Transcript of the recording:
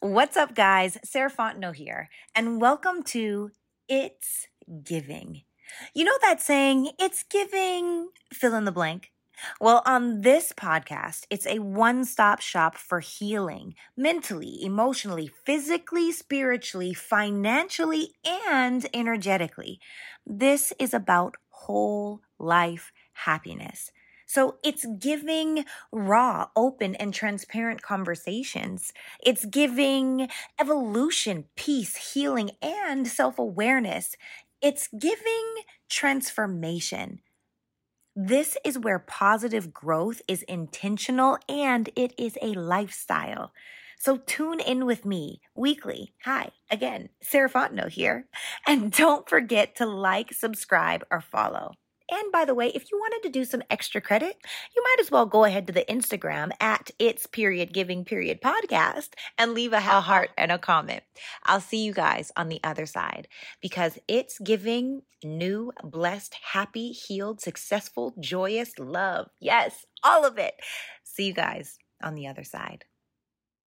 What's up, guys? Sarah Fontenot here, and welcome to It's Giving. You know that saying, it's giving, fill in the blank? Well, on this podcast, it's a one-stop shop for healing mentally, emotionally, physically, spiritually, financially, and energetically. This is about whole life happiness. So it's giving raw, open, and transparent conversations. It's giving evolution, peace, healing, and self-awareness. It's giving transformation. This is where positive growth is intentional and it is a lifestyle. So tune in with me weekly. Hi, again, Sarah Fontenot here. And don't forget to like, subscribe, or follow. And by the way, if you wanted to do some extra credit, you might as well go ahead to the Instagram at its_giving_podcast and leave a heart and a comment. I'll see you guys on the other side, because it's giving new, blessed, happy, healed, successful, joyous love. Yes, all of it. See you guys on the other side.